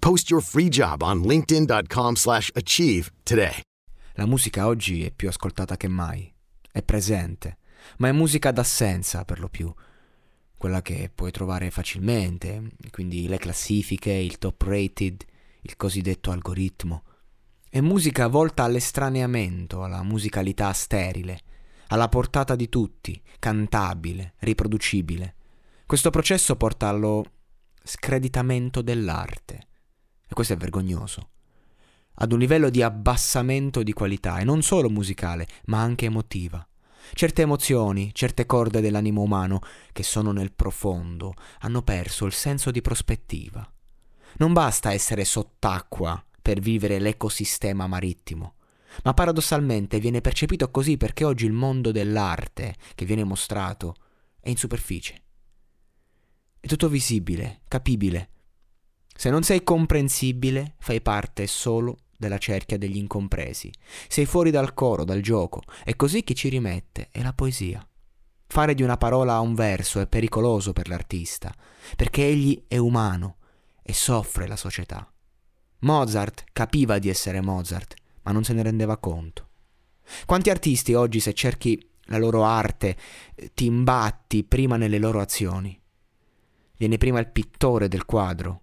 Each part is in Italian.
Post your free job on linkedin.com/achieve today. La musica oggi è più ascoltata che mai, è presente, ma è musica d'assenza per lo più, quella che puoi trovare facilmente, quindi le classifiche, il top rated, il cosiddetto algoritmo. È musica volta all'estraneamento, alla musicalità sterile, alla portata di tutti, cantabile, riproducibile. Questo processo porta allo screditamento dell'arte. E questo è vergognoso, ad un livello di abbassamento di qualità, e non solo musicale, ma anche emotiva. Certe emozioni, certe corde dell'animo umano, che sono nel profondo, hanno perso il senso di prospettiva. Non basta essere sott'acqua per vivere l'ecosistema marittimo, ma paradossalmente viene percepito così perché oggi il mondo dell'arte che viene mostrato è in superficie. È tutto visibile, capibile. Se non sei comprensibile, fai parte solo della cerchia degli incompresi. Sei fuori dal coro, dal gioco. È così che ci rimette, è la poesia. Fare di una parola un verso è pericoloso per l'artista, perché egli è umano e soffre la società. Mozart capiva di essere Mozart, ma non se ne rendeva conto. Quanti artisti oggi, se cerchi la loro arte, ti imbatti prima nelle loro azioni? Viene prima il pittore del quadro.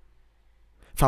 Fa